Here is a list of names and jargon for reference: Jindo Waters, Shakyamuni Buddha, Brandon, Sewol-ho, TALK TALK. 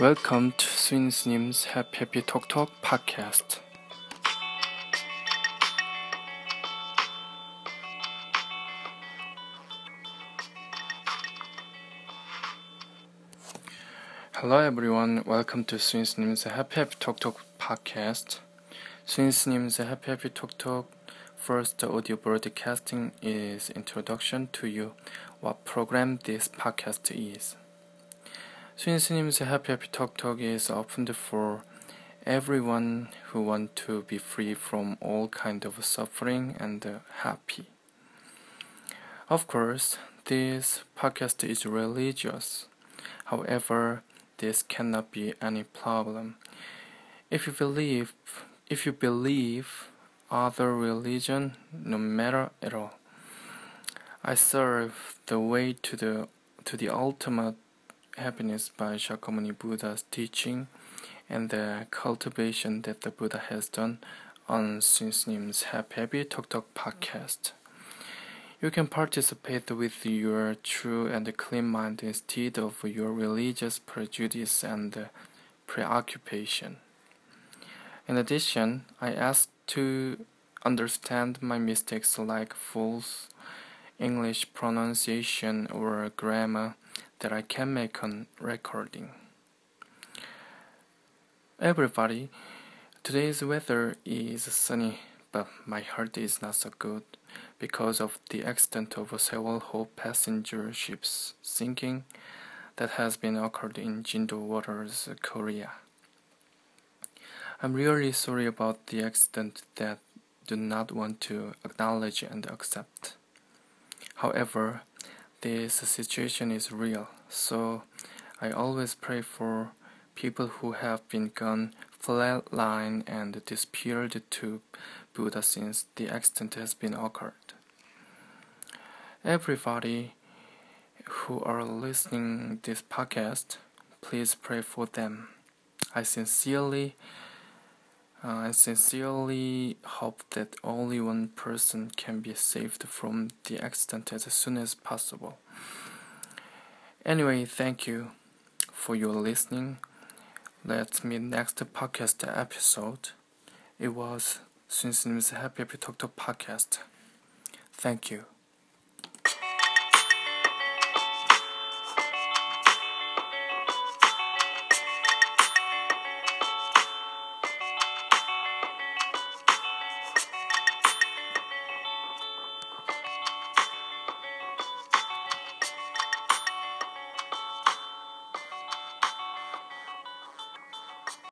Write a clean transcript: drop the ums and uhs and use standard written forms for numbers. Welcome to 스윈 스님's Happy Talk Talk podcast. Hello everyone. Welcome to 스윈 스님's Happy Talk Talk podcast. 스윈 스님's Happy Talk Talk first audio broadcasting is introduction to you what program this podcast is. 스윈 스님's Happy Talk Talk is opened for everyone who want to be free from all kind of suffering and happy. Of course, this podcast is religious. However, this cannot be any problem. If you believe other religion, no matter at all, I serve the way to the ultimate happiness by Shakyamuni Buddha's teaching and the cultivation that the Buddha has done on Swin Snim's Happy Talk Talk podcast. You can participate with your true and clean mind instead of your religious prejudice and preoccupation. In addition, I ask to understand my mistakes like false English pronunciation or grammar that I can make on recording. Everybody, today's weather is sunny, but my heart is not so good because of the accident of Sewol-ho passenger ships sinking that has been occurred in Jindo Waters, Korea. I'm really sorry about the accident that do not want to acknowledge and accept. However, this situation is real, so I always pray for people who have been gone flatline and disappeared to Buddha since the accident has been occurred. Everybody who are listening this podcast, please pray for them. I sincerely hope that only one person can be saved from the accident as soon as possible. Anyway, thank you for your listening. Let's meet next podcast episode. It was Swin Snim's Happy Talk Talk podcast. Thank you.